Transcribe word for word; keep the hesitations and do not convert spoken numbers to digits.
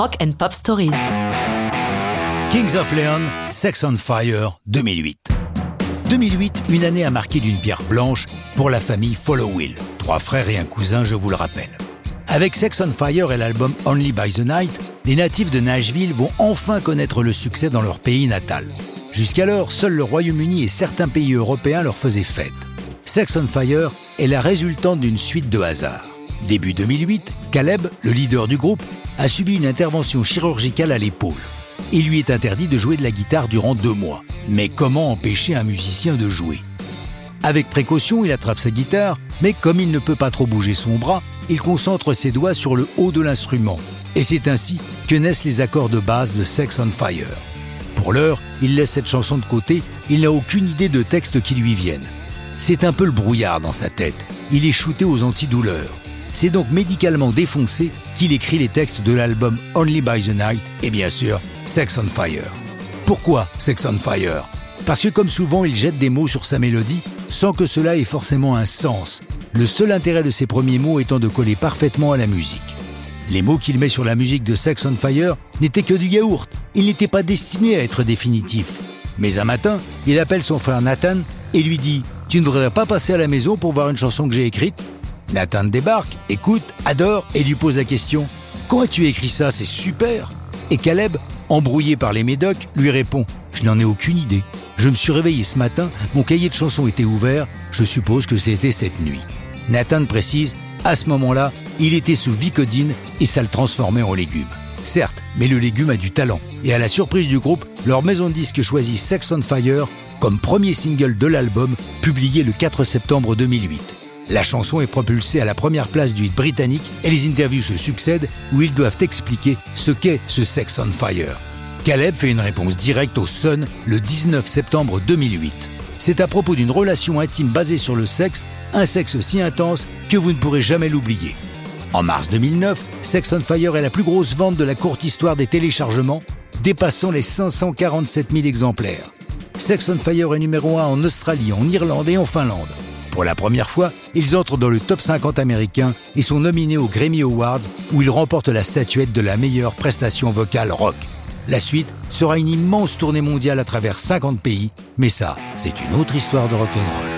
Rock and Pop Stories. Kings of Leon, Sex on Fire, deux mille huit. deux mille huit, une année à marquer d'une pierre blanche pour la famille Followill. Trois frères et un cousin, je vous le rappelle. Avec Sex on Fire et l'album Only by the Night, les natifs de Nashville vont enfin connaître le succès dans leur pays natal. Jusqu'alors, seul le Royaume-Uni et certains pays européens leur faisaient fête. Sex on Fire est la résultante d'une suite de hasards. Début deux mille huit, Caleb, le leader du groupe, a subi une intervention chirurgicale à l'épaule. Il lui est interdit de jouer de la guitare durant deux mois. Mais comment empêcher un musicien de jouer ? Avec précaution, il attrape sa guitare, mais comme il ne peut pas trop bouger son bras, il concentre ses doigts sur le haut de l'instrument. Et c'est ainsi que naissent les accords de base de Sex on Fire. Pour l'heure, il laisse cette chanson de côté, il n'a aucune idée de texte qui lui vienne. C'est un peu le brouillard dans sa tête, il est shooté aux antidouleurs. C'est donc médicalement défoncé qu'il écrit les textes de l'album Only by the Night et bien sûr Sex on Fire. Pourquoi Sex on Fire ? Parce que comme souvent, il jette des mots sur sa mélodie sans que cela ait forcément un sens, le seul intérêt de ses premiers mots étant de coller parfaitement à la musique. Les mots qu'il met sur la musique de Sex on Fire n'étaient que du yaourt, ils n'étaient pas destinés à être définitifs. Mais un matin, il appelle son frère Nathan et lui dit « Tu ne voudrais pas passer à la maison pour voir une chanson que j'ai écrite ?» Nathan débarque, écoute, adore et lui pose la question « Quand as-tu écrit ça ? C'est super !» Et Caleb, embrouillé par les médocs, lui répond « Je n'en ai aucune idée. Je me suis réveillé ce matin, mon cahier de chansons était ouvert, je suppose que c'était cette nuit. » Nathan précise « À ce moment-là, il était sous Vicodine et ça le transformait en légume. » Certes, mais le légume a du talent. Et à la surprise du groupe, leur maison de disques choisit Sex on Fire comme premier single de l'album, publié le quatre septembre deux mille huit. La chanson est propulsée à la première place du hit britannique et les interviews se succèdent où ils doivent expliquer ce qu'est ce Sex on Fire. Caleb fait une réponse directe au Sun le dix-neuf septembre deux mille huit. C'est à propos d'une relation intime basée sur le sexe, un sexe si intense que vous ne pourrez jamais l'oublier. En mars deux mille neuf, Sex on Fire est la plus grosse vente de la courte histoire des téléchargements, dépassant les cinq cent quarante-sept mille exemplaires. Sex on Fire est numéro un en Australie, en Irlande et en Finlande. Pour la première fois, ils entrent dans le top cinquante américain et sont nominés aux Grammy Awards où ils remportent la statuette de la meilleure prestation vocale rock. La suite sera une immense tournée mondiale à travers cinquante pays, mais ça, c'est une autre histoire de rock'n'roll.